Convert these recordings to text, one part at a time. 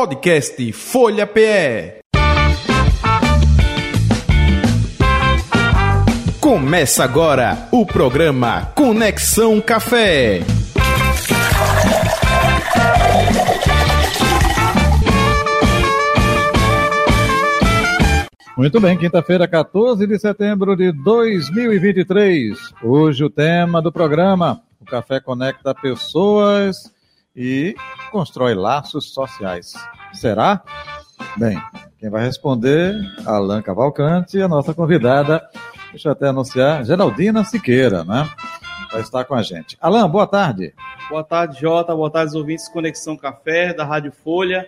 Podcast Folha PE. Começa agora o programa Conexão Café. Muito bem, quinta-feira, 14 de setembro de 2023. Hoje o tema do programa, o café conecta pessoas e constrói laços sociais. Será? Bem, quem vai responder, Alan Cavalcanti, a nossa convidada, deixa eu até anunciar, Geraldina Siqueira, né? Vai estar com a gente. Alan, boa tarde. Boa tarde, Jota, boa tarde, ouvintes Conexão Café, da Rádio Folha.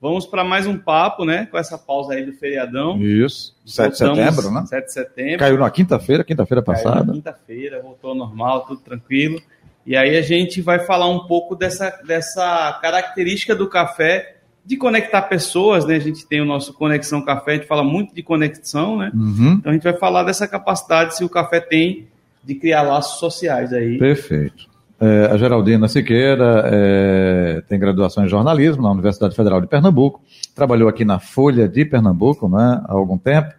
Vamos para mais um papo, né? Com essa pausa aí do feriadão. Isso, 7 de setembro, né? 7 de setembro. Caiu na quinta-feira passada. Caiu na quinta-feira, voltou ao normal, tudo tranquilo. E aí a gente vai falar um pouco dessa característica do café de conectar pessoas, né? A gente tem o nosso Conexão Café, a gente fala muito de conexão, né? Uhum. Então a gente vai falar dessa capacidade, se o café tem, de criar laços sociais aí. Perfeito. A Geraldina Siqueira tem graduação em jornalismo na Universidade Federal de Pernambuco, trabalhou aqui na Folha de Pernambuco, né, há algum tempo,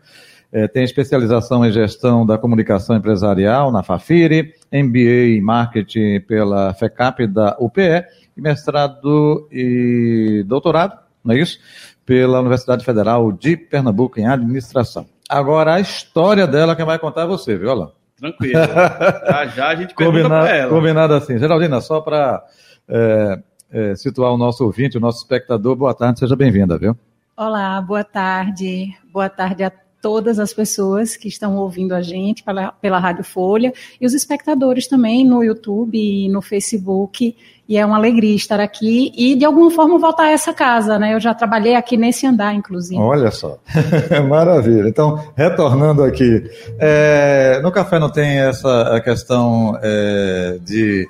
tem especialização em gestão da comunicação empresarial na Fafiri, MBA em marketing pela FECAP da UPE e mestrado e doutorado, não é isso? Pela Universidade Federal de Pernambuco em administração. Agora a história dela quem vai contar é você, viu, Alan? Tranquilo. Já a gente pergunta para ela. Combinado assim. Geraldina, só para situar o nosso ouvinte, o nosso espectador, boa tarde, seja bem-vinda, viu? Olá, boa tarde. Boa tarde a todas as pessoas que estão ouvindo a gente pela Rádio Folha e os espectadores também no YouTube e no Facebook. E é uma alegria estar aqui e, de alguma forma, voltar a essa casa, né? Eu já trabalhei aqui nesse andar, inclusive. Olha só, maravilha. Então, retornando aqui, no café não tem essa questão de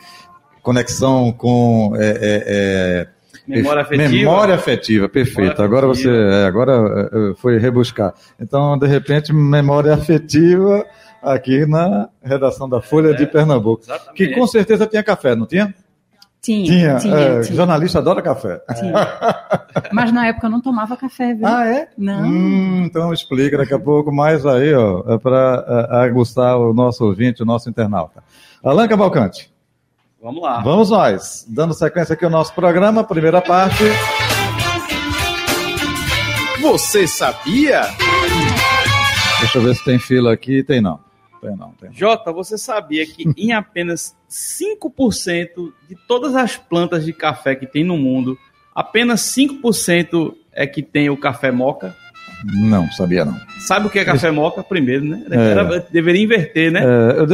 conexão com... Memória afetiva. Memória afetiva, perfeito. Memória afetiva. Agora foi rebuscar. Então, de repente, memória afetiva aqui na redação da Folha de Pernambuco. Exatamente. Que com certeza tinha café, não tinha? Tinha. Jornalista adora café. Mas na época eu não tomava café, viu? Ah, é? Não. Então explica daqui a pouco mais aí, ó, para aguçar o nosso ouvinte, o nosso internauta. Alain Cavalcanti. Vamos lá. Vamos nós. Dando sequência aqui ao nosso programa, primeira parte. Você sabia? Deixa eu ver se tem fila aqui. Tem não. Jota, você sabia que em apenas 5% de todas as plantas de café que tem no mundo, apenas 5% é que tem o café moca? Não, sabia não. Sabe o que é café moca primeiro, né? Deveria inverter, né?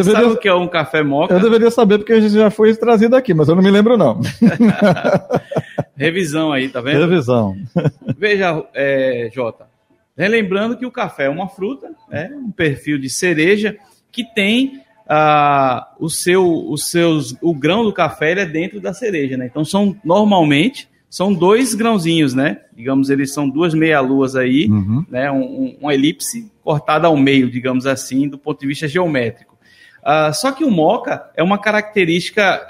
Sabe o que é um café moca? Eu deveria saber porque já foi trazido aqui, mas eu não me lembro não. Revisão aí, tá vendo? Revisão. Veja, Jota, relembrando que o café é uma fruta, é um perfil de cereja, que tem o grão do café, ele é dentro da cereja, né? Então normalmente são dois grãozinhos, né? Digamos, eles são duas meia-luas aí, uhum, né? Uma elipse cortada ao meio, digamos assim, do ponto de vista geométrico. Só que o moca é uma característica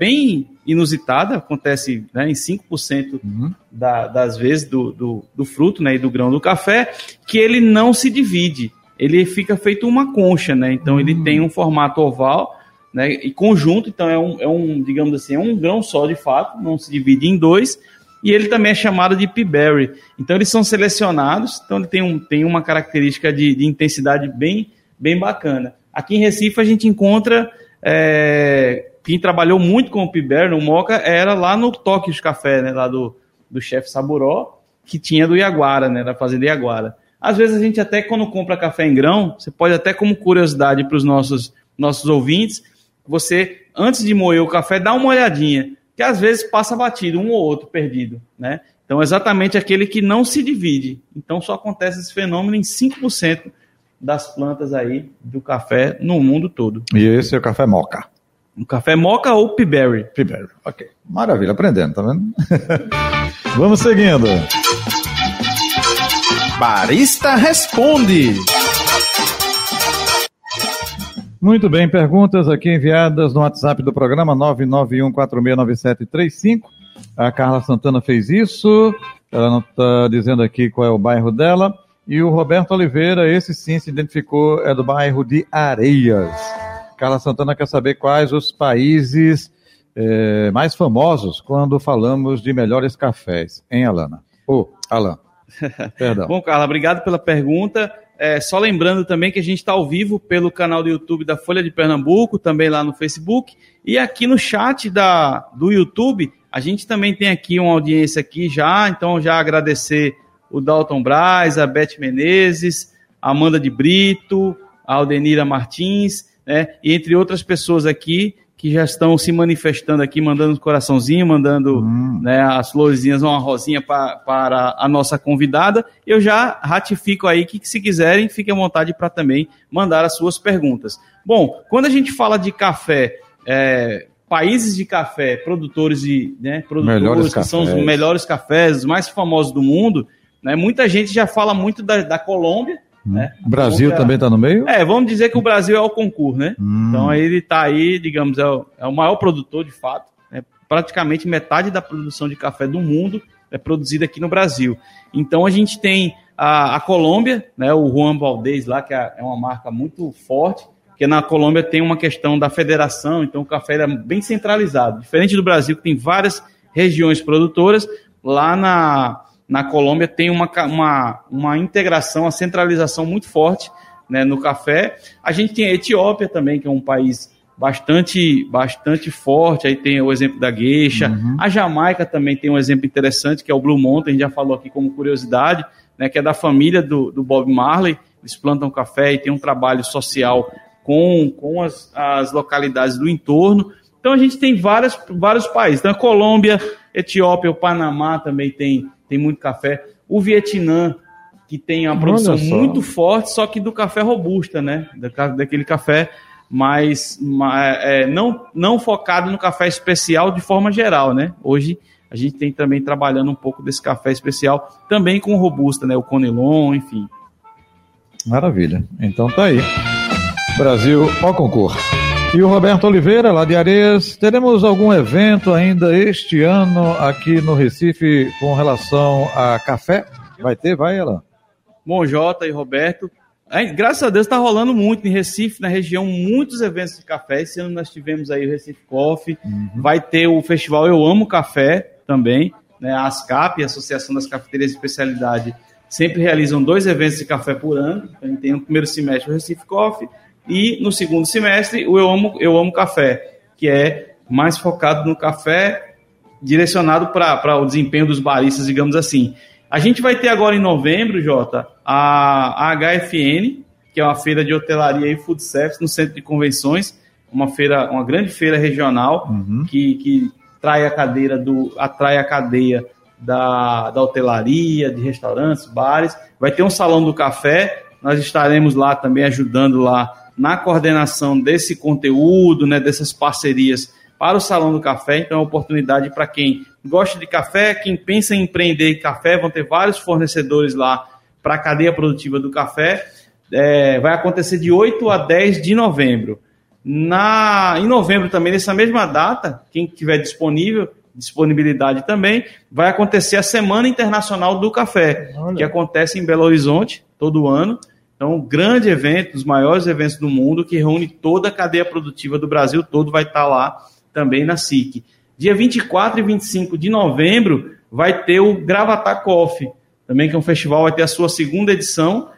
bem inusitada, acontece, né, em 5% uhum das vezes do fruto, né, e do grão do café, que ele não se divide. Ele fica feito uma concha, né? Então ele tem um formato oval, né? E conjunto, então digamos assim, é um grão só de fato, não se divide em dois. E ele também é chamado de piberry. Então eles são selecionados, então ele tem uma característica de intensidade bem, bem bacana. Aqui em Recife a gente encontra, quem trabalhou muito com o piberry no moca era lá no Toque de Café, né? Lá do chefe Saburó, que tinha do Iaguara, né? Da fazenda Iaguara. Às vezes a gente até, quando compra café em grão, você pode até, como curiosidade para os nossos ouvintes, você, antes de moer o café, dá uma olhadinha, que às vezes passa batido, um ou outro perdido, né? Então, exatamente aquele que não se divide. Então, só acontece esse fenômeno em 5% das plantas aí do café no mundo todo. E esse é o café moca. O café moca ou piberry? Piberry, ok. Maravilha, aprendendo, tá vendo? Vamos seguindo. Barista Responde. Muito bem, perguntas aqui enviadas no WhatsApp do programa 991469735. A Carla Santana fez isso. Ela não está dizendo aqui qual é o bairro dela. E o Roberto Oliveira, esse sim se identificou, é do bairro de Areias. Carla Santana quer saber quais os países mais famosos quando falamos de melhores cafés. Hein, Alana? Alan. Perdão. Bom, Carla, obrigado pela pergunta. Só lembrando também que a gente está ao vivo pelo canal do YouTube da Folha de Pernambuco, também lá no Facebook. E aqui no chat do YouTube, a gente também tem aqui uma audiência aqui já. Então, já agradecer o Dalton Braz, a Beth Menezes, a Amanda de Brito, a Aldenira Martins, né? E entre outras pessoas aqui que já estão se manifestando aqui, mandando um coraçãozinho, mandando né, as florzinhas, uma rosinha para a nossa convidada. Eu já ratifico aí que, se quiserem, fiquem à vontade para também mandar as suas perguntas. Bom, quando a gente fala de café, países de café, produtores que são os melhores cafés, os mais famosos do mundo, né, muita gente já fala muito da Colômbia. Né? O Brasil também está no meio? Vamos dizer que o Brasil é o concurso, né? Então ele está aí, digamos, é o maior produtor de fato, né? Praticamente metade da produção de café do mundo é produzida aqui no Brasil. Então a gente tem a Colômbia, né? O Juan Valdez lá, que é uma marca muito forte, porque na Colômbia tem uma questão da federação, então o café é bem centralizado. Diferente do Brasil, que tem várias regiões produtoras, lá na Colômbia tem uma integração, uma centralização muito forte, né, no café. A gente tem a Etiópia também, que é um país bastante forte. Aí tem o exemplo da Geisha. Uhum. A Jamaica também tem um exemplo interessante, que é o Blue Mountain. A gente já falou aqui como curiosidade, né, que é da família do Bob Marley. Eles plantam café e tem um trabalho social com as localidades do entorno. Então, a gente tem vários países. Então, a Colômbia, Etiópia, o Panamá também tem muito café. O Vietnã, que tem uma produção muito forte, só que do café robusta, né? Daquele café não focado no café especial de forma geral, né? Hoje, a gente tem também trabalhando um pouco desse café especial, também com robusta, né? O Conelon, enfim. Maravilha. Então, tá aí. Brasil ao concurso. E o Roberto Oliveira, lá de Areias, teremos algum evento ainda este ano aqui no Recife com relação a café? Vai, Elan? Bom, Jota e Roberto, graças a Deus está rolando muito em Recife, na região, muitos eventos de café. Esse ano nós tivemos aí o Recife Coffee, vai ter o festival Eu Amo Café também, né? A ASCAP, a Associação das Cafeterias de Especialidade, sempre realizam 2 eventos de café por ano. Então, tem no primeiro semestre o Recife Coffee, e no segundo semestre, o Eu Amo Café, que é mais focado no café, direcionado para o desempenho dos baristas, digamos assim. A gente vai ter agora em novembro, Jota, a HFN, que é uma feira de hotelaria e food service no centro de convenções, uma grande feira regional, que atrai a cadeia da hotelaria, de restaurantes, bares. Vai ter um salão do café, nós estaremos lá também ajudando lá na coordenação desse conteúdo, né, dessas parcerias para o Salão do Café. Então, é uma oportunidade para quem gosta de café, quem pensa em empreender café. Vão ter vários fornecedores lá para a cadeia produtiva do café. Vai acontecer de 8 a 10 de novembro. Em novembro também, nessa mesma data, quem tiver disponibilidade também, vai acontecer a Semana Internacional do Café, que acontece em Belo Horizonte todo ano. Então, um grande evento, os maiores eventos do mundo, que reúne toda a cadeia produtiva do Brasil todo, vai estar lá também na SIC. Dia 24 e 25 de novembro, vai ter o Gravatá Coffee, também, que é um festival, vai ter a sua segunda edição,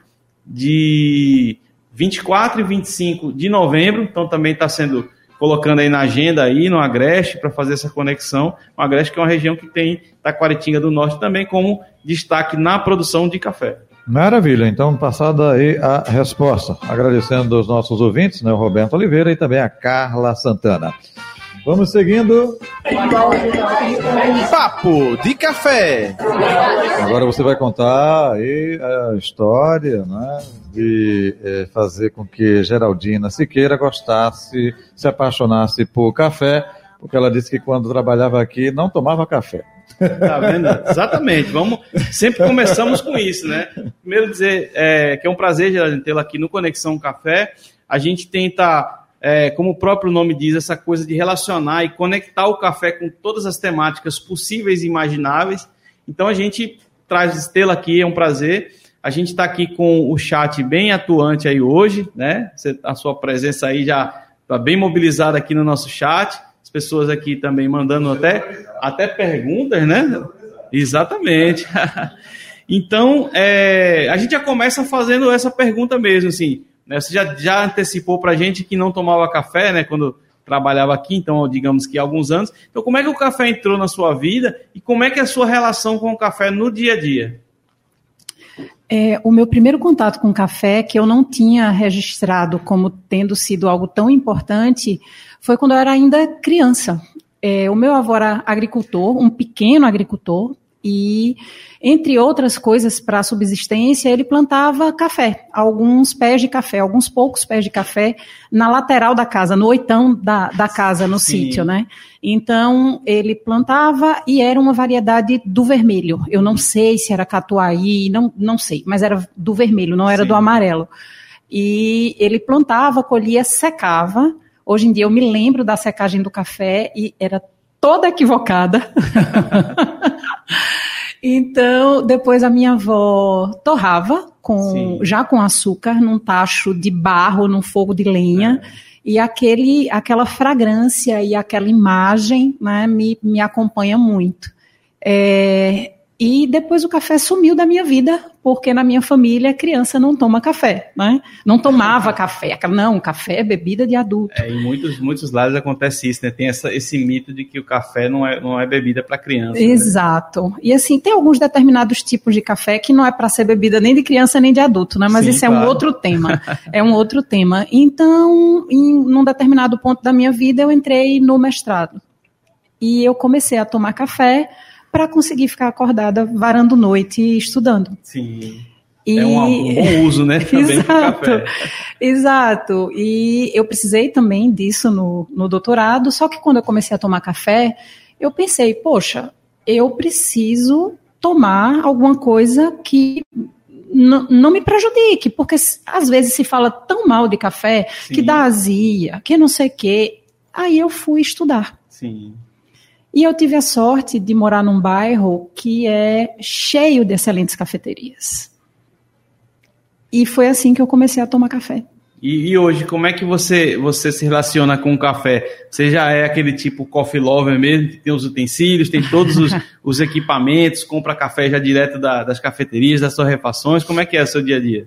de 24 e 25 de novembro. Então, também está sendo, colocando aí na agenda, aí, no Agreste, para fazer essa conexão. O Agreste, que é uma região que tem Taquaritinga do Norte também como destaque na produção de café. Maravilha, então passada aí a resposta, agradecendo aos nossos ouvintes, né, o Roberto Oliveira e também a Carla Santana. Vamos seguindo. Papo de Café. Agora você vai contar aí a história, né, de fazer com que Geraldina Siqueira gostasse, se apaixonasse por café, porque ela disse que quando trabalhava aqui não tomava café. Tá vendo? Exatamente. Sempre começamos com isso, né? Primeiro dizer que é um prazer, Geraldina, tê-la aqui no Conexão Café. A gente tenta, como o próprio nome diz, essa coisa de relacionar e conectar o café com todas as temáticas possíveis e imagináveis. Então, a gente traz Estela aqui, é um prazer. A gente está aqui com o chat bem atuante aí hoje, né? A sua presença aí já está bem mobilizada aqui no nosso chat. As pessoas aqui também mandando até perguntas, né? Exatamente. Então, a gente já começa fazendo essa pergunta mesmo, assim, né? Você já antecipou para a gente que não tomava café, né? Quando trabalhava aqui, então, digamos que há alguns anos. Então, como é que o café entrou na sua vida e como é que é a sua relação com o café no dia a dia? O meu primeiro contato com o café, que eu não tinha registrado como tendo sido algo tão importante, foi quando eu era ainda criança. O meu avô era agricultor, um pequeno agricultor, e, entre outras coisas, para subsistência, ele plantava café, alguns poucos pés de café, na lateral da casa, no oitão da casa, no sítio, né? Então, ele plantava e era uma variedade do vermelho. Eu não sei se era catuaí, não sei, mas era do vermelho, não era do amarelo. E ele plantava, colhia, secava. Hoje em dia, eu me lembro da secagem do café e era toda equivocada. Então, depois a minha avó torrava, já com açúcar, num tacho de barro, num fogo de lenha, e aquela fragrância e aquela imagem, né, me acompanha muito. E depois o café sumiu da minha vida, porque na minha família a criança não toma café, né? Não tomava café. Não, café é bebida de adulto. Em muitos lares acontece isso, né? Tem esse mito de que o café não é bebida para criança. Exato. Né? E assim, tem alguns determinados tipos de café que não é para ser bebida nem de criança nem de adulto, né? Mas isso é um outro tema. É um outro tema. Então, num determinado ponto da minha vida, eu entrei no mestrado. E eu comecei a tomar café para conseguir ficar acordada, varando noite e estudando. Sim, é um bom uso, né, também do café. Exato, e eu precisei também disso no doutorado, só que quando eu comecei a tomar café, eu pensei, poxa, eu preciso tomar alguma coisa que não me prejudique, porque às vezes se fala tão mal de café, que dá azia, que não sei o quê. Aí eu fui estudar. Sim. E eu tive a sorte de morar num bairro que é cheio de excelentes cafeterias. E foi assim que eu comecei a tomar café. E hoje, como é que você se relaciona com o café? Você já é aquele tipo coffee lover mesmo, que tem os utensílios, tem todos os equipamentos, compra café já direto das cafeterias, das torrefações? Como é que é o seu dia a dia?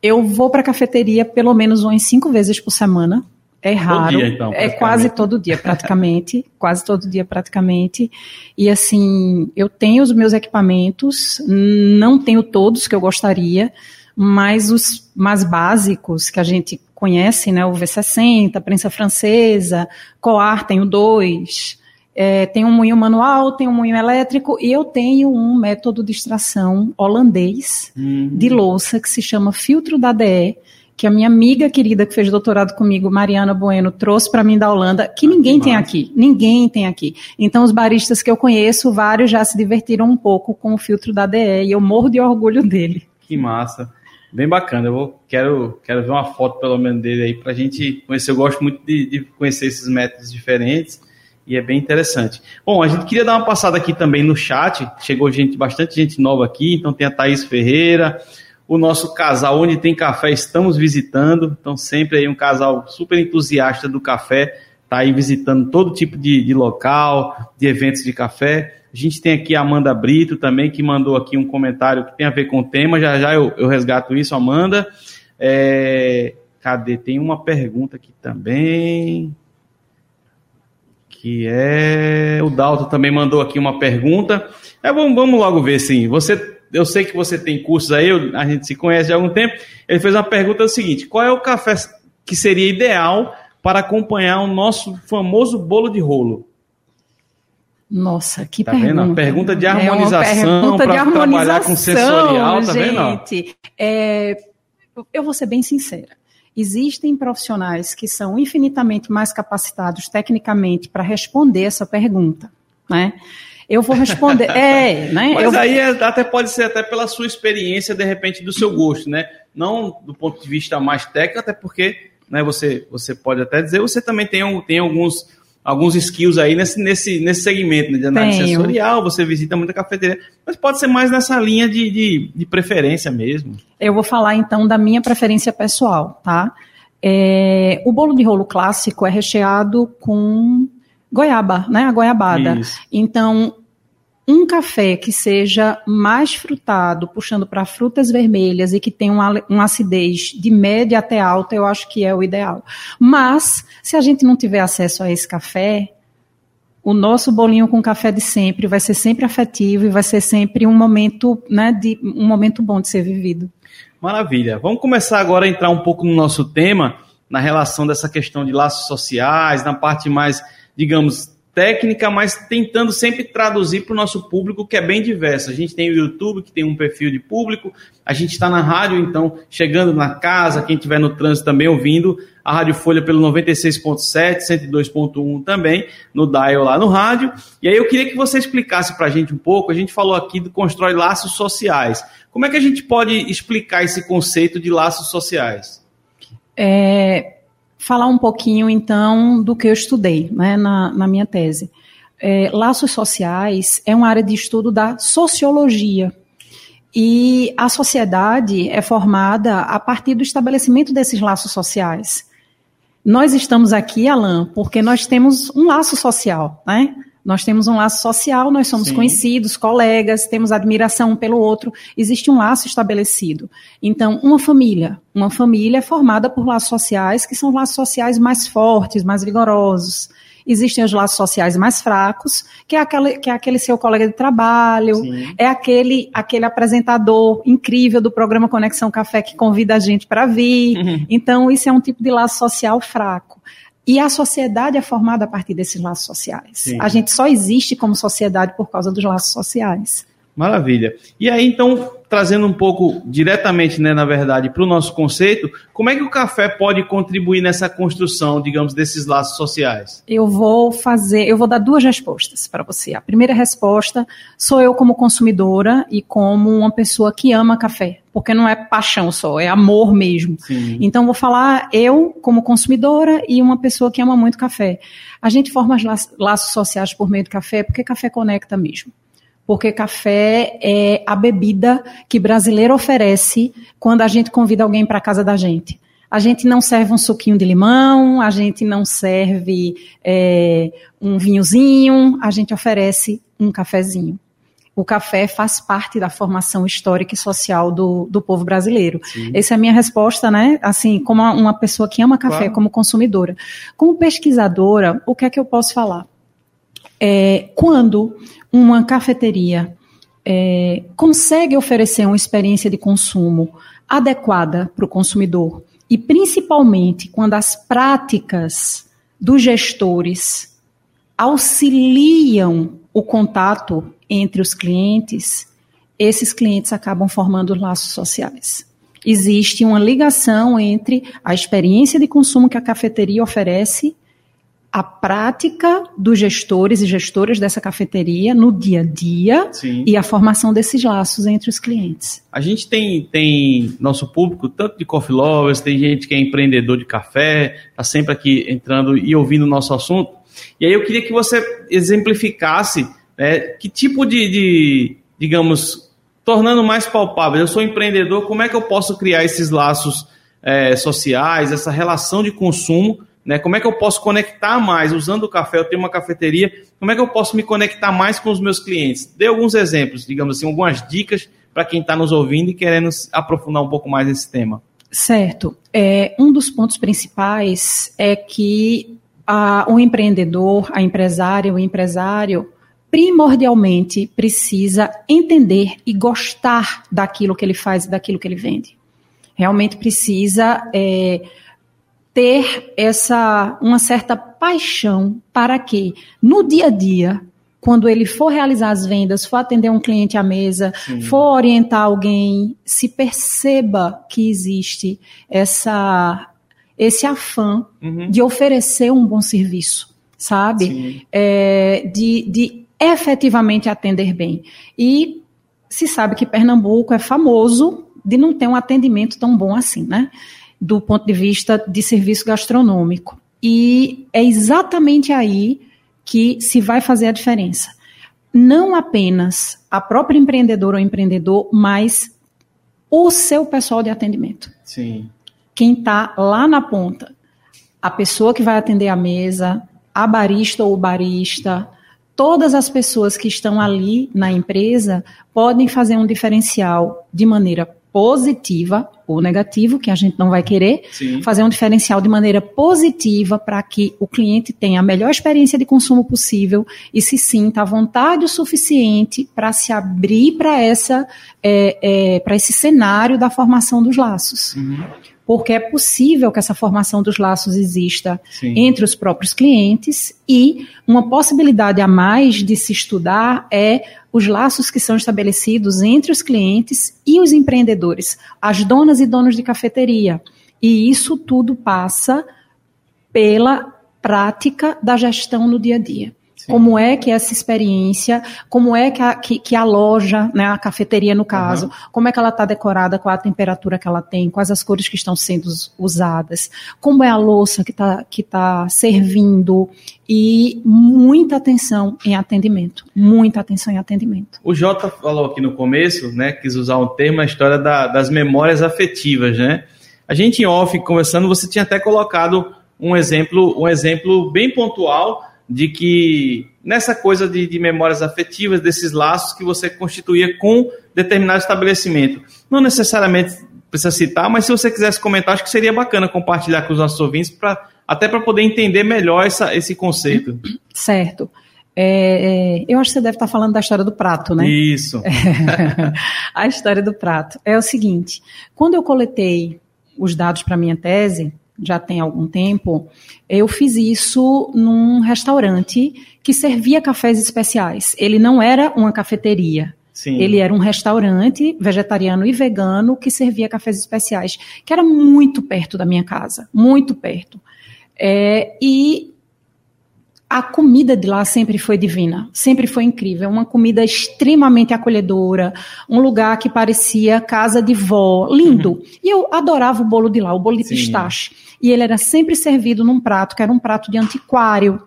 Eu vou para a cafeteria pelo menos umas 5 vezes por semana. É raro, dia, então, é quase todo dia praticamente, e assim, eu tenho os meus equipamentos, não tenho todos que eu gostaria, mas os mais básicos que a gente conhece, né, o V60, prensa francesa, coar, tenho 2, tenho um moinho manual, tenho um moinho elétrico, e eu tenho um método de extração holandês de louça que se chama filtro da DE, que a minha amiga querida que fez doutorado comigo, Mariana Bueno, trouxe para mim da Holanda, que ninguém tem aqui, Então, os baristas que eu conheço, vários já se divertiram um pouco com o filtro da DE, e eu morro de orgulho dele. Que massa, bem bacana, quero ver uma foto pelo menos dele aí para a gente conhecer, eu gosto muito de conhecer esses métodos diferentes, e é bem interessante. Bom, a gente queria dar uma passada aqui também no chat, chegou bastante gente nova aqui, então tem a Thaís Ferreira, o nosso casal Onde Tem Café estamos visitando, então sempre aí um casal super entusiasta do café, tá aí visitando todo tipo de local, de eventos de café. A gente tem aqui a Amanda Brito também, que mandou aqui um comentário que tem a ver com o tema, já eu resgato isso, Amanda. Cadê? Tem uma pergunta aqui também, que é... O Dalton também mandou aqui uma pergunta. Vamos logo ver, sim. Eu sei que você tem cursos aí, a gente se conhece há algum tempo. Ele fez uma pergunta, é o seguinte: qual é o café que seria ideal para acompanhar o nosso famoso bolo de rolo? Nossa, que pergunta. Vendo? Pergunta de harmonização para trabalhar com sensorial, tá vendo? Gente, eu vou ser bem sincera. Existem profissionais que são infinitamente mais capacitados tecnicamente para responder essa pergunta, né? Eu vou responder, né? Mas aí até pode ser até pela sua experiência, de repente, do seu gosto, né? Não do ponto de vista mais técnico, até porque, né, você pode até dizer, você também tem alguns alguns skills aí nesse segmento, né, de análise sensorial, você visita muita cafeteria, mas pode ser mais nessa linha de preferência mesmo. Eu vou falar então da minha preferência pessoal, tá? O bolo de rolo clássico é recheado com goiaba, né? A goiabada. Isso. Então, um café que seja mais frutado, puxando para frutas vermelhas e que tenha uma acidez de média até alta, eu acho que é o ideal. Mas, se a gente não tiver acesso a esse café, o nosso bolinho com café de sempre vai ser sempre afetivo e vai ser sempre um momento, né, um momento bom de ser vivido. Maravilha. Vamos começar agora a entrar um pouco no nosso tema, na relação dessa questão de laços sociais, na parte mais, digamos, técnica, mas tentando sempre traduzir para o nosso público, que é bem diverso. A gente tem o YouTube, que tem um perfil de público, a gente está na rádio, então, chegando na casa, quem estiver no trânsito também ouvindo, a Rádio Folha pelo 96.7, 102.1 também, no dial lá no rádio. E aí eu queria que você explicasse para a gente um pouco, a gente falou aqui do constrói laços sociais. Como é que a gente pode explicar esse conceito de laços sociais? Falar um pouquinho, então, do que eu estudei, né, na minha tese. Laços sociais é uma área de estudo da sociologia. E a sociedade é formada a partir do estabelecimento desses laços sociais. Nós estamos aqui, Alan, porque nós temos um laço social, né? Nós temos um laço social, nós somos Sim. conhecidos, colegas, temos admiração um pelo outro, existe um laço estabelecido. Então, uma família é formada por laços sociais, que são laços sociais mais fortes, mais vigorosos. Existem os laços sociais mais fracos, que é aquele seu colega de trabalho, Sim. é aquele apresentador incrível do programa Conexão Café que convida a gente para vir. Uhum. Então, isso é um tipo de laço social fraco. E a sociedade é formada a partir desses laços sociais. Sim. A gente só existe como sociedade por causa dos laços sociais. Maravilha. E aí, então, trazendo um pouco diretamente, né, na verdade, para o nosso conceito, como é que o café pode contribuir nessa construção, digamos, desses laços sociais? Eu vou dar duas respostas para você. A primeira resposta sou eu como consumidora e como uma pessoa que ama café, porque não é paixão só, é amor mesmo. Sim. Então, vou falar eu como consumidora e uma pessoa que ama muito café. A gente forma laços sociais por meio do café, porque café conecta mesmo. Porque café é a bebida que brasileiro oferece quando a gente convida alguém para a casa da gente. A gente não serve um suquinho de limão, a gente não serve um vinhozinho, a gente oferece um cafezinho. O café faz parte da formação histórica e social do povo brasileiro. Sim. Essa é a minha resposta, né? Assim, como uma pessoa que ama café, claro. Como consumidora. Como pesquisadora, o que é que eu posso falar? Quando uma cafeteria consegue oferecer uma experiência de consumo adequada para o consumidor, e principalmente quando as práticas dos gestores auxiliam o contato entre os clientes, esses clientes acabam formando laços sociais. Existe uma ligação entre a experiência de consumo que a cafeteria oferece, a prática dos gestores e gestoras dessa cafeteria no dia a dia Sim. e a formação desses laços entre os clientes. A gente tem nosso público, tanto de coffee lovers, tem gente que é empreendedor de café, está sempre aqui entrando e ouvindo o nosso assunto. E aí eu queria que você exemplificasse, né, que tipo de, digamos, tornando mais palpável, eu sou empreendedor, como é que eu posso criar esses laços sociais, essa relação de consumo, né? Como é que eu posso conectar mais? Usando o café, eu tenho uma cafeteria, como é que eu posso me conectar mais com os meus clientes? Dê alguns exemplos, digamos assim, algumas dicas para quem está nos ouvindo e querendo aprofundar um pouco mais esse tema. Certo. Um dos pontos principais é que o empreendedor, a empresária, o empresário, primordialmente precisa entender e gostar daquilo que ele faz e daquilo que ele vende. Realmente precisa... ter uma certa paixão para que, no dia a dia, quando ele for realizar as vendas, for atender um cliente à mesa, Sim. for orientar alguém, se perceba que existe esse afã Uhum. de oferecer um bom serviço, sabe? Sim. De efetivamente atender bem. E se sabe que Pernambuco é famoso de não ter um atendimento tão bom assim, né? Do ponto de vista de serviço gastronômico. E é exatamente aí que se vai fazer a diferença. Não apenas a própria empreendedora ou empreendedor, mas o seu pessoal de atendimento. Sim. Quem está lá na ponta, a pessoa que vai atender a mesa, a barista ou o barista, todas as pessoas que estão ali na empresa podem fazer um diferencial de maneira positiva ou negativa, que a gente não vai querer, Sim. fazer um diferencial de maneira positiva para que o cliente tenha a melhor experiência de consumo possível e se sinta à vontade o suficiente para se abrir para esse cenário da formação dos laços. Uhum. Porque é possível que essa formação dos laços exista Sim. entre os próprios clientes e uma possibilidade a mais de se estudar é os laços que são estabelecidos entre os clientes e os empreendedores, as donas e donos de cafeteria. E isso tudo passa pela prática da gestão no dia a dia. Sim. Como é que essa experiência, como é que a loja, né, a cafeteria no caso, uhum. como é que ela está decorada, qual a temperatura que ela tem, quais as cores que estão sendo usadas, como é a louça que tá servindo e muita atenção em atendimento, muita atenção em atendimento. O Jota falou aqui no começo, né, quis usar um termo, a história das memórias afetivas, né? A gente em off conversando, você tinha até colocado um exemplo bem pontual de que nessa coisa de memórias afetivas, desses laços que você constituía com determinado estabelecimento. Não necessariamente precisa citar, mas se você quisesse comentar, acho que seria bacana compartilhar com os nossos ouvintes, até para poder entender melhor esse conceito. Certo. Eu acho que você deve estar falando da história do prato, né? Isso. A história do prato. É o seguinte, quando eu coletei os dados para a minha tese, já tem algum tempo, eu fiz isso num restaurante que servia cafés especiais. Ele não era uma cafeteria. Sim. Ele era um restaurante vegetariano e vegano que servia cafés especiais, que era muito perto da minha casa, muito perto. E a comida de lá sempre foi divina, sempre foi incrível. Uma comida extremamente acolhedora, um lugar que parecia casa de vó, lindo. E eu adorava o bolo de lá, o bolo de Sim. pistache. E ele era sempre servido num prato, que era um prato de antiquário.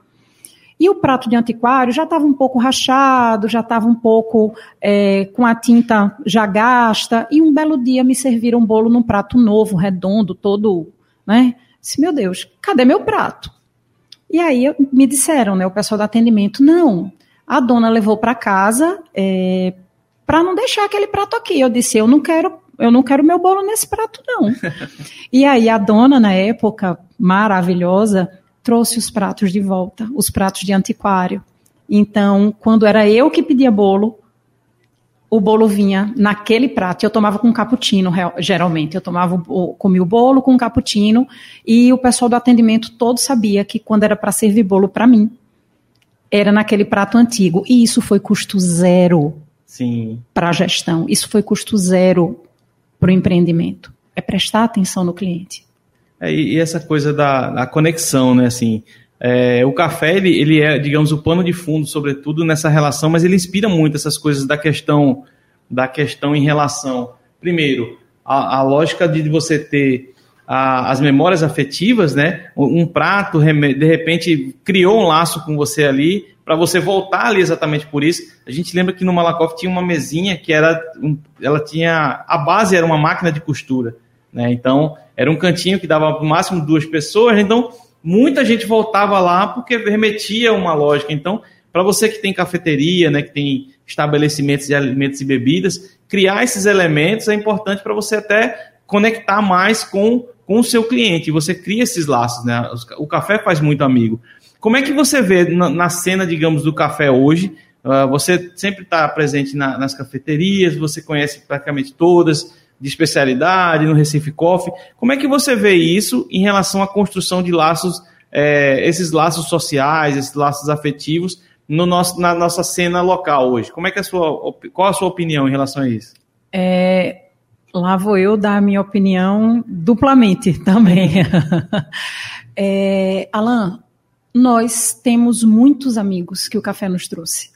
E o prato de antiquário já estava um pouco rachado, já estava um pouco com a tinta já gasta. E um belo dia me serviram um bolo num prato novo, redondo, todo, né? Disse, meu Deus, cadê meu prato? E aí me disseram, né, o pessoal do atendimento, não, a dona levou para casa para não deixar aquele prato aqui. Eu disse, eu não quero meu bolo nesse prato, não. E aí a dona, na época, maravilhosa, trouxe os pratos de volta, os pratos de antiquário. Então, quando era eu que pedia bolo, o bolo vinha naquele prato. Eu tomava com cappuccino, geralmente. Eu comia o bolo com cappuccino e o pessoal do atendimento todo sabia que quando era para servir bolo para mim, era naquele prato antigo. E isso foi custo zero para a gestão. Isso foi custo zero para o empreendimento, é prestar atenção no cliente. E essa coisa da conexão, né? Assim, o café, ele é, digamos, o pano de fundo, sobretudo nessa relação, mas ele inspira muito essas coisas da questão em relação, primeiro, a lógica de você ter as memórias afetivas, né? Um prato, de repente, criou um laço com você ali, para você voltar ali exatamente por isso. A gente lembra que no Malakoff tinha uma mesinha que era... ela tinha... A base era uma máquina de costura, né? Então, era um cantinho que dava no máximo 2 pessoas. Então, muita gente voltava lá porque remetia a uma lógica. Então, para você que tem cafeteria, né, que tem estabelecimentos de alimentos e bebidas, criar esses elementos é importante para você até conectar mais com o seu cliente. Você cria esses laços, né? O café faz muito amigo. Como é que você vê na cena, digamos, do café hoje? Você sempre está presente nas cafeterias, você conhece praticamente todas, de especialidade, no Recife Coffee. Como é que você vê isso em relação à construção de laços, esses laços sociais, esses laços afetivos, na nossa cena local hoje? Como é que qual a sua opinião em relação a isso? Lá vou eu dar a minha opinião duplamente também. Alan, nós temos muitos amigos que o café nos trouxe.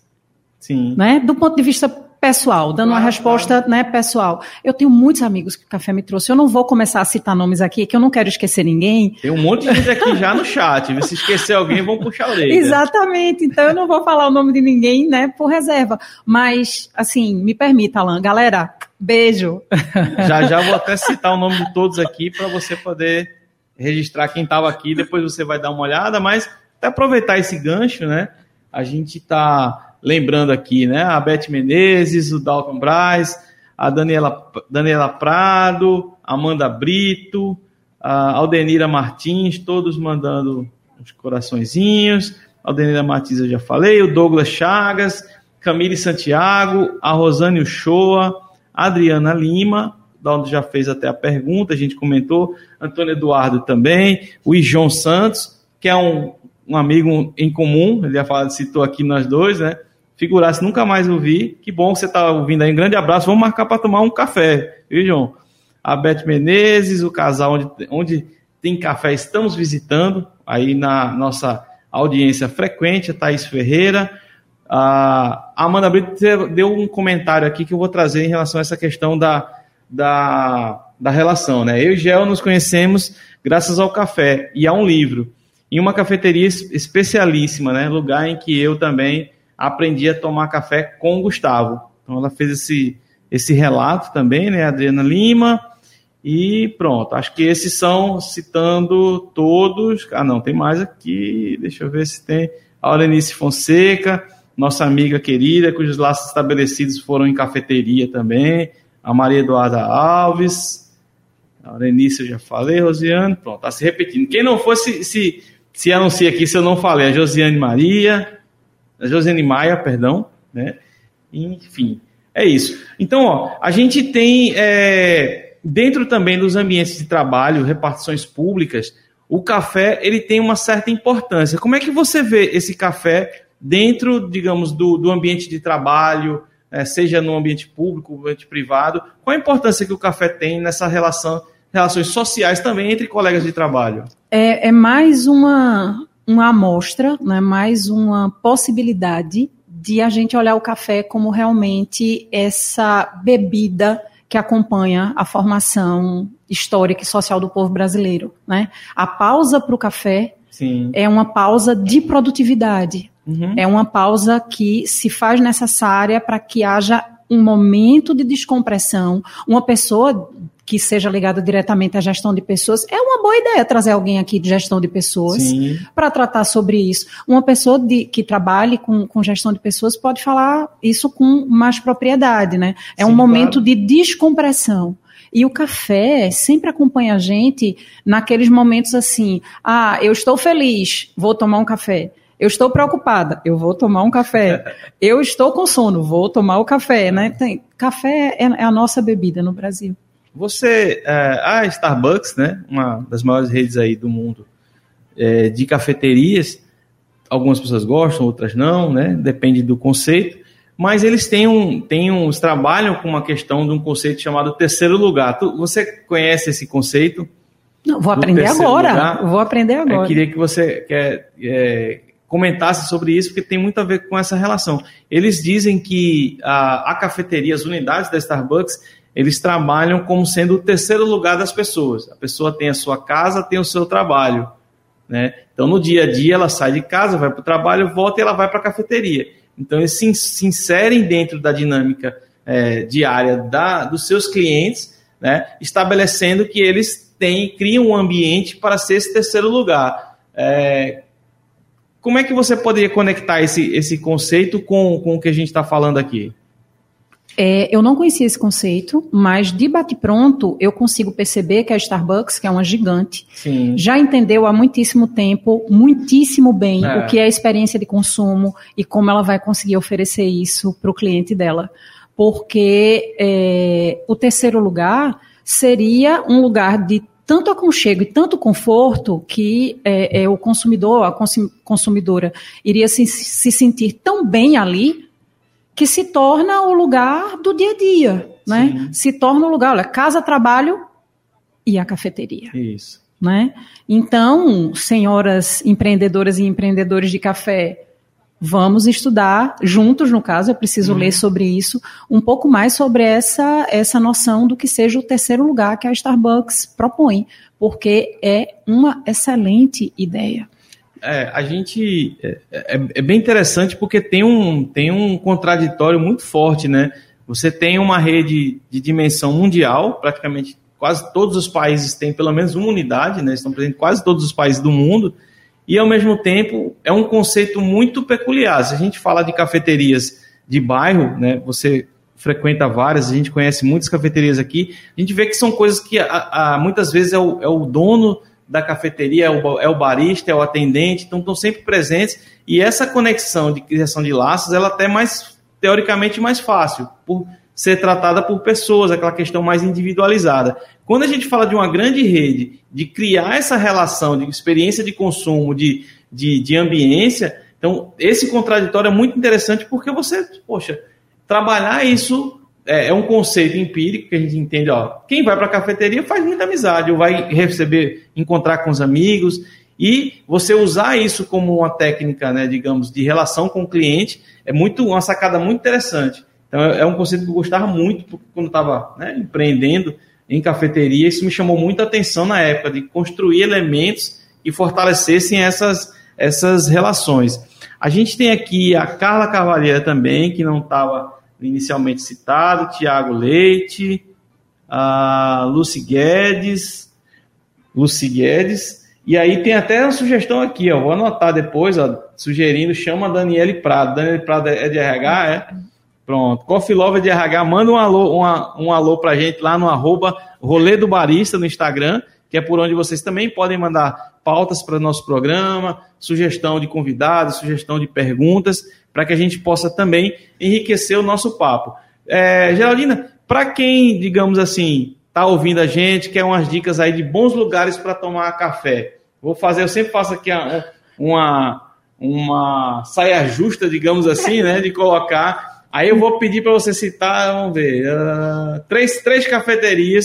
Sim. Né? Do ponto de vista pessoal, dando uma resposta, né, pessoal. Eu tenho muitos amigos que o café me trouxe. Eu não vou começar a citar nomes aqui, que eu não quero esquecer ninguém. Tem um monte de gente aqui já no chat. Se esquecer alguém, vão puxar a orelha. Exatamente. Então, eu não vou falar o nome de ninguém, né, por reserva. Mas, assim, me permita, Alan. Galera, beijo. Já vou até citar o nome de todos aqui para você poder registrar quem estava aqui. Depois você vai dar uma olhada, mas até aproveitar esse gancho, né? A gente está lembrando aqui, né? A Beth Menezes, o Dalton Braz, a Daniela Prado, Amanda Brito, a Aldenira Martins, todos mandando uns coraçõezinhos. Aldenira Martins eu já falei, o Douglas Chagas, Camille Santiago, a Rosane Uchoa, a Adriana Lima, Dalton já fez até a pergunta, a gente comentou, Antônio Eduardo também, o Ijon Santos, que é um amigo em comum, ele já citou aqui nós dois, né? Figurasse, nunca mais ouvi. Que bom que você está ouvindo aí. Um grande abraço. Vamos marcar para tomar um café, viu, João? A Beth Menezes, o casal onde tem café, estamos visitando, aí na nossa audiência frequente, a Thaís Ferreira. A Amanda Brito deu um comentário aqui que eu vou trazer em relação a essa questão da relação, né? Eu e Gel nos conhecemos graças ao café e a um livro. Em uma cafeteria especialíssima, né? Lugar em que eu também aprendi a tomar café com o Gustavo. Então, ela fez esse relato também, né? Adriana Lima. E pronto. Acho que esses são, citando todos. Ah, não, tem mais aqui. Deixa eu ver se tem. A Aurenice Fonseca, nossa amiga querida, cujos laços estabelecidos foram em cafeteria também. A Maria Eduarda Alves. A Aurenice eu já falei. Rosiane. Pronto, tá se repetindo. Quem não fosse... Se anuncia aqui, se eu não falei, a Josiane Maia, perdão, né? Enfim, é isso. Então, ó, a gente tem, dentro também dos ambientes de trabalho, repartições públicas, o café, ele tem uma certa importância. Como é que você vê esse café dentro, digamos, do ambiente de trabalho, seja no ambiente público, no ambiente privado? Qual a importância que o café tem nessa relações sociais também entre colegas de trabalho? É mais uma amostra, né? Mais uma possibilidade de a gente olhar o café como realmente essa bebida que acompanha a formação histórica e social do povo brasileiro, né? A pausa para o café, sim, é uma pausa de produtividade, uhum, é uma pausa que se faz necessária para que haja um momento de descompressão, uma pessoa que seja ligada diretamente à gestão de pessoas. É uma boa ideia trazer alguém aqui de gestão de pessoas para tratar sobre isso. Uma pessoa que trabalhe com gestão de pessoas pode falar isso com mais propriedade, né? É, sim, um momento, claro, de descompressão. E o café sempre acompanha a gente naqueles momentos assim, ah, eu estou feliz, vou tomar um café. Eu estou preocupada, eu vou tomar um café. Eu estou com sono, vou tomar o café, né? Café é a nossa bebida no Brasil. Você, a Starbucks, né, uma das maiores redes aí do mundo, de cafeterias, algumas pessoas gostam, outras não, né, depende do conceito, mas eles eles trabalham com uma questão de um conceito chamado terceiro lugar. Você conhece esse conceito? Não, vou aprender agora. Eu queria que você comentasse sobre isso, porque tem muito a ver com essa relação. Eles dizem que a cafeteria, as unidades da Starbucks, eles trabalham como sendo o terceiro lugar das pessoas. A pessoa tem a sua casa, tem o seu trabalho, né? Então, no dia a dia, ela sai de casa, vai para o trabalho, volta e ela vai para a cafeteria. Então, eles se inserem dentro da dinâmica diária dos seus clientes, né? Estabelecendo que eles criam um ambiente para ser esse terceiro lugar. Como é que você poderia conectar esse conceito com o que a gente está falando aqui? Eu não conhecia esse conceito, mas de bate-pronto eu consigo perceber que a Starbucks, que é uma gigante, sim, já entendeu há muitíssimo tempo, muitíssimo bem, o que é a experiência de consumo e como ela vai conseguir oferecer isso para o cliente dela. Porque o terceiro lugar seria um lugar de tanto aconchego e tanto conforto que o consumidor, a consumidora, iria se sentir tão bem ali, que se torna o lugar do dia a dia, né? Se torna o lugar, olha, casa, trabalho e a cafeteria. Isso. Né? Então, senhoras empreendedoras e empreendedores de café, Vamos estudar juntos, no caso, eu preciso ler sobre isso, um pouco mais sobre essa noção do que seja o terceiro lugar que a Starbucks propõe, porque é uma excelente ideia. É bem interessante porque tem um contraditório muito forte, né? Você tem uma rede de dimensão mundial, praticamente quase todos os países têm pelo menos uma unidade, né? Estão presentes em quase todos os países do mundo. E, ao mesmo tempo, é um conceito muito peculiar. Se a gente falar de cafeterias de bairro, né, você frequenta várias, a gente conhece muitas cafeterias aqui, a gente vê que são coisas que muitas vezes é o dono da cafeteria, é o barista, é o atendente, então estão sempre presentes. E essa conexão de criação de laços, ela até mais, teoricamente, mais fácil, por ser tratada por pessoas, aquela questão mais individualizada. Quando a gente fala de uma grande rede, de criar essa relação de experiência de consumo, de ambiência, então esse contraditório é muito interessante porque você, trabalhar isso é um conceito empírico que a gente entende, quem vai para a cafeteria faz muita amizade, ou vai encontrar com os amigos, e você usar isso como uma técnica, né, digamos, de relação com o cliente, é uma sacada muito interessante. Então, é um conceito que eu gostava muito, porque quando estava empreendendo em cafeteria, isso me chamou muita atenção na época, de construir elementos que fortalecessem essas relações. A gente tem aqui a Carla Carvalheira também, que não estava inicialmente citada, Tiago Leite, a Lucy Guedes, e aí tem até uma sugestão aqui, vou anotar depois, sugerindo, chama a Daniele Prado é de RH, Pronto, Coffee Lover de RH, manda um alô pra gente lá no @roledobarista no Instagram, que é por onde vocês também podem mandar pautas para o nosso programa, sugestão de convidados, sugestão de perguntas, para que a gente possa também enriquecer o nosso papo. Geraldina, para quem, digamos assim, está ouvindo a gente, quer umas dicas aí de bons lugares para tomar café, eu sempre faço aqui uma saia justa, digamos assim, né, de colocar. Aí eu vou pedir para você citar, vamos ver, três cafeterias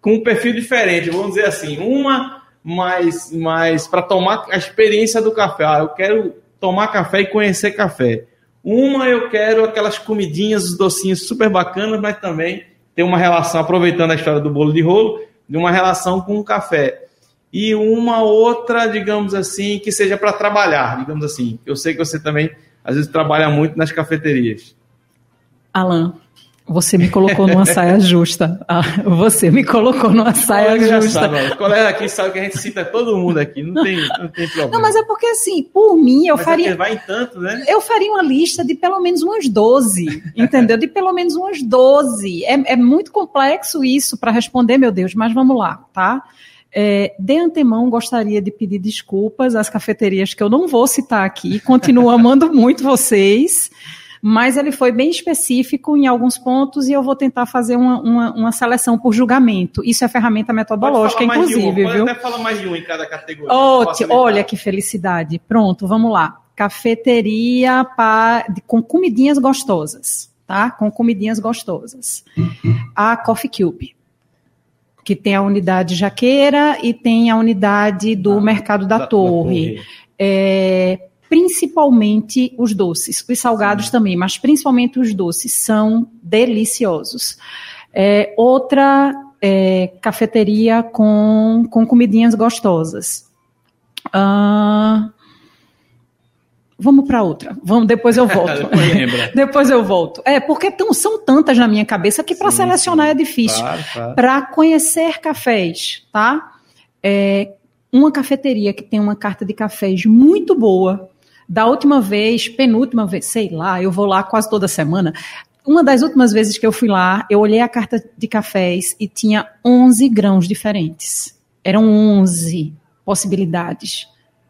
com um perfil diferente, vamos dizer assim, uma mais para tomar a experiência do café. Eu quero tomar café e conhecer café. Uma eu quero aquelas comidinhas, os docinhos super bacanas, mas também tem uma relação, aproveitando a história do bolo de rolo, de uma relação com o café. E uma outra, digamos assim, que seja para trabalhar, digamos assim. Eu sei que você também, às vezes, trabalha muito nas cafeterias. Alain, você me colocou numa saia justa. Você me colocou numa saia justa. O colega aqui sabe que a gente cita todo mundo aqui, não tem problema. Não, mas é porque assim, por mim, faria... É, vai em tanto, né? Eu faria uma lista de pelo menos umas 12, entendeu? De pelo menos umas 12. É muito complexo isso para responder, meu Deus, mas vamos lá, tá? De antemão, gostaria de pedir desculpas às cafeterias que eu não vou citar aqui, continuo amando muito vocês, mas ele foi bem específico em alguns pontos e eu vou tentar fazer uma seleção por julgamento. Isso é ferramenta metodológica, inclusive. Pode até falar mais de um em cada categoria. Olha que felicidade. Pronto, vamos lá. Cafeteria com comidinhas gostosas, tá? Com comidinhas gostosas. A Coffee Cube, que tem a unidade Jaqueira e tem a unidade do Mercado da Torre. Principalmente os doces, os salgados também, mas principalmente os doces, são deliciosos. Outra cafeteria com comidinhas gostosas. Vamos para outra. Depois eu volto. Depois eu volto. Porque são tantas na minha cabeça que para selecionar é difícil. Claro. Para conhecer cafés, tá? Uma cafeteria que tem uma carta de cafés muito boa. Da última vez, penúltima vez, sei lá, eu vou lá quase toda semana. Uma das últimas vezes que eu fui lá, eu olhei a carta de cafés e tinha 11 grãos diferentes. Eram 11 possibilidades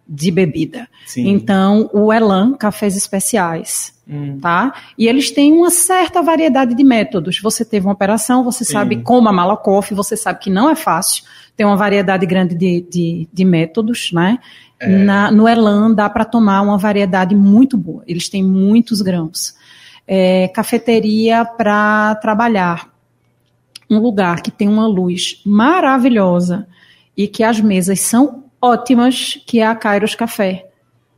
de bebida. Sim. Então, o Elan, cafés especiais, tá? E eles têm uma certa variedade de métodos. Você teve uma operação, você sabe como a Malakoff, você sabe que não é fácil, tem uma variedade grande de métodos, né? No Elan dá para tomar uma variedade muito boa. Eles têm muitos grãos. Cafeteria para trabalhar. Um lugar que tem uma luz maravilhosa e que as mesas são ótimas, que é a Kairos Café.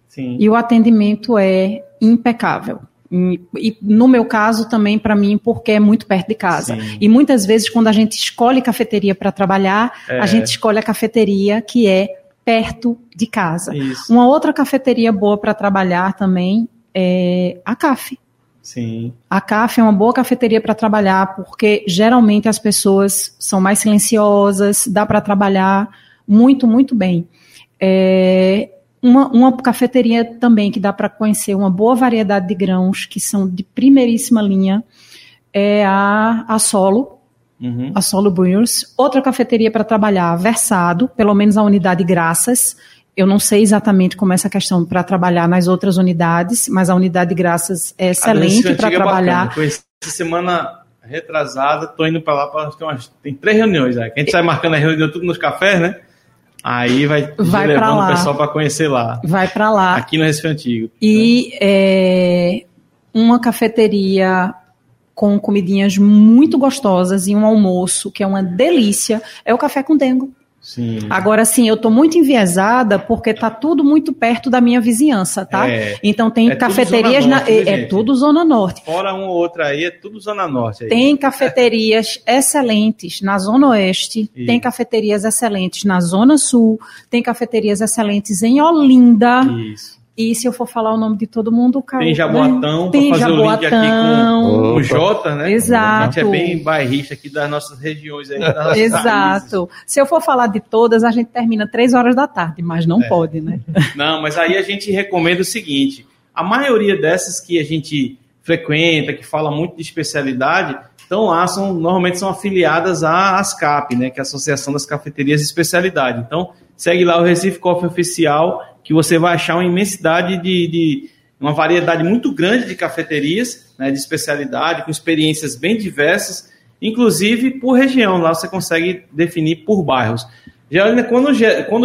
Sim. E o atendimento é impecável. E no meu caso também, para mim, porque é muito perto de casa. Sim. E muitas vezes quando a gente escolhe cafeteria para trabalhar, a gente escolhe a cafeteria que é perto de casa. Isso. Uma outra cafeteria boa para trabalhar também é a CAF. Sim. A CAF é uma boa cafeteria para trabalhar porque geralmente as pessoas são mais silenciosas, dá para trabalhar muito, muito bem. Uma cafeteria também que dá para conhecer uma boa variedade de grãos que são de primeiríssima linha é a Solo, a Solo Brewers. Outra cafeteria para trabalhar, Versado, pelo menos a unidade Graças. Eu não sei exatamente como é essa questão para trabalhar nas outras unidades, mas a unidade Graças é excelente para trabalhar. É essa semana retrasada, estou indo para lá, tem 3 reuniões. Né? A gente sai marcando a reunião tudo nos cafés, né? Aí vai levando o pessoal para conhecer lá. Vai para lá. Aqui no Recife Antigo. E uma cafeteria com comidinhas muito gostosas e um almoço que é uma delícia é o Café com Dengo. Sim. Agora sim, eu estou muito enviesada porque está tudo muito perto da minha vizinhança, tá? Então tem cafeterias... Tudo Norte, é tudo Zona Norte. Fora uma ou outra aí, é tudo Zona Norte. Aí. Tem cafeterias excelentes na Zona Oeste, isso. Tem cafeterias excelentes na Zona Sul, tem cafeterias excelentes em Olinda. Isso. E se eu for falar o nome de todo mundo, cara. Tem Jaboatão, para fazer Jaboatão. O link aqui com o Jota, né? Exato. A gente é bem bairrista aqui das nossas regiões. Aí, das nossas exato. Países. Se eu for falar de todas, a gente termina 3 horas da tarde, mas não pode, né? Não, mas aí a gente recomenda o seguinte, a maioria dessas que a gente frequenta, que fala muito de especialidade, então lá normalmente são afiliadas à ASCAP, né? Que é a Associação das Cafeterias de Especialidade. Então, segue lá o Recife Coffee Oficial, que você vai achar uma imensidade uma variedade muito grande de cafeterias, né, de especialidade, com experiências bem diversas, inclusive por região, lá você consegue definir por bairros. Geralina, quando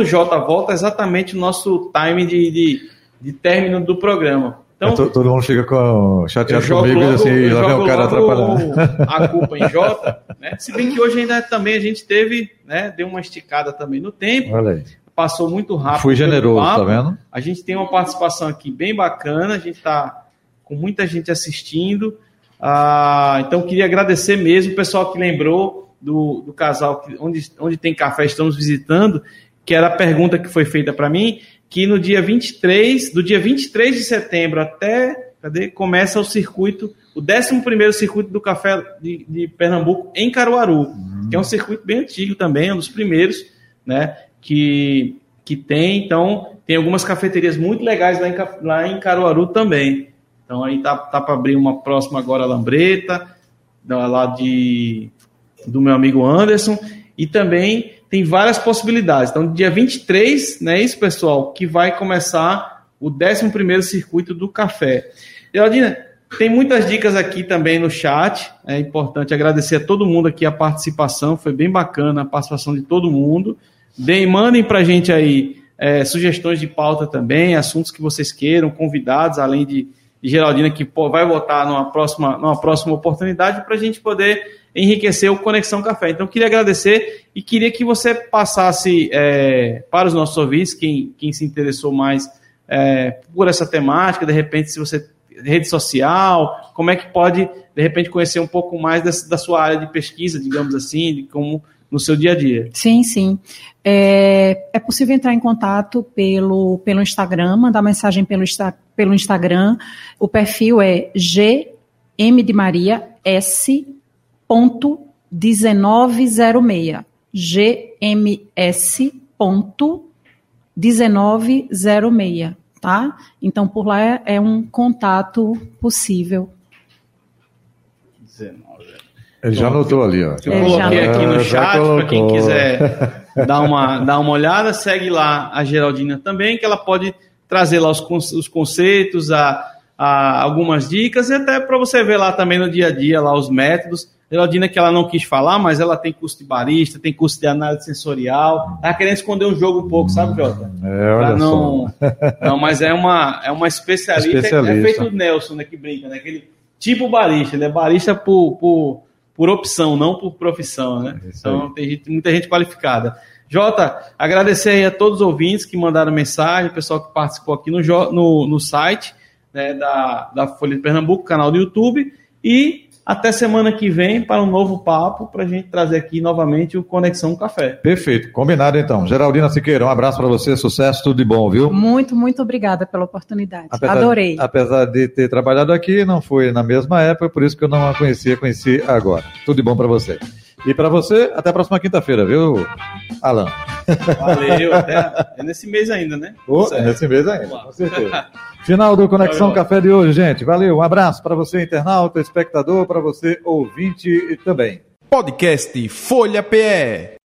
o Jota volta, é exatamente o nosso time de término do programa. Então, todo mundo fica chateado comigo e assim, lá vem o cara atrapalhando. A culpa em Jota, né? Se bem que hoje ainda também a gente teve, né, deu uma esticada também no tempo. Olha aí. Passou muito rápido. Fui generoso, tá vendo? A gente tem uma participação aqui bem bacana, a gente está com muita gente assistindo. Então, queria agradecer mesmo o pessoal que lembrou do casal onde tem café, estamos visitando, que era a pergunta que foi feita para mim, que no dia 23, do dia 23 de setembro até, começa o circuito, o 11º Circuito do Café de Pernambuco em Caruaru, que é um circuito bem antigo também, um dos primeiros, né? Que tem, então, tem algumas cafeterias muito legais lá em Caruaru também. Então, aí tá para abrir uma próxima agora, Lambreta, lá do meu amigo Anderson, e também tem várias possibilidades. Então, dia 23, né, isso, pessoal, que vai começar o 11º Circuito do Café. Geraldina, tem muitas dicas aqui também no chat, é importante agradecer a todo mundo aqui a participação, foi bem bacana a participação de todo mundo. Mandem para a gente aí sugestões de pauta também, assuntos que vocês queiram, convidados, além de Geraldina, que vai votar numa próxima oportunidade, para a gente poder enriquecer o Conexão Café. Então, queria agradecer e queria que você passasse para os nossos ouvintes, quem se interessou mais por essa temática, de repente, se você... rede social, como é que pode, de repente, conhecer um pouco mais da sua área de pesquisa, digamos assim, de como... no seu dia a dia. Sim, sim. É possível entrar em contato pelo Instagram, mandar mensagem pelo Instagram. O perfil é gmdemarias.1906. gms.1906, tá? Então, por lá é um contato possível. 19. Ele já anotou ali, ó. Eu coloquei aqui no chat, para quem quiser dar uma olhada, segue lá a Geraldina também, que ela pode trazer lá os conceitos, algumas dicas, e até para você ver lá também no dia a dia, lá os métodos. Geraldina, que ela não quis falar, mas ela tem curso de barista, tem curso de análise sensorial, tá querendo esconder o jogo um pouco, sabe, Jota? Olha não, só. Não, mas é uma especialista. É feito o Nelson, né, que brinca, né? Aquele tipo barista, né? Barista por opção, não por profissão, né? Então, tem muita gente qualificada. Jota, agradecer aí a todos os ouvintes que mandaram mensagem, o pessoal que participou aqui no site, né, da Folha de Pernambuco, canal do YouTube, e até semana que vem para um novo papo, para a gente trazer aqui novamente o Conexão Café. Perfeito, combinado então. Geraldina Siqueira, um abraço para você, sucesso, tudo de bom, viu? Muito, muito obrigada pela oportunidade, adorei. Apesar de ter trabalhado aqui, não foi na mesma época, por isso que eu não a conheci agora. Tudo de bom para você. E para você, até a próxima quinta-feira, viu, Alan? Valeu, é nesse mês ainda, né? É nesse mês ainda, com certeza. Final do Conexão Café de hoje, gente. Valeu, um abraço para você, internauta, espectador, para você, ouvinte e também. Podcast Folha PE.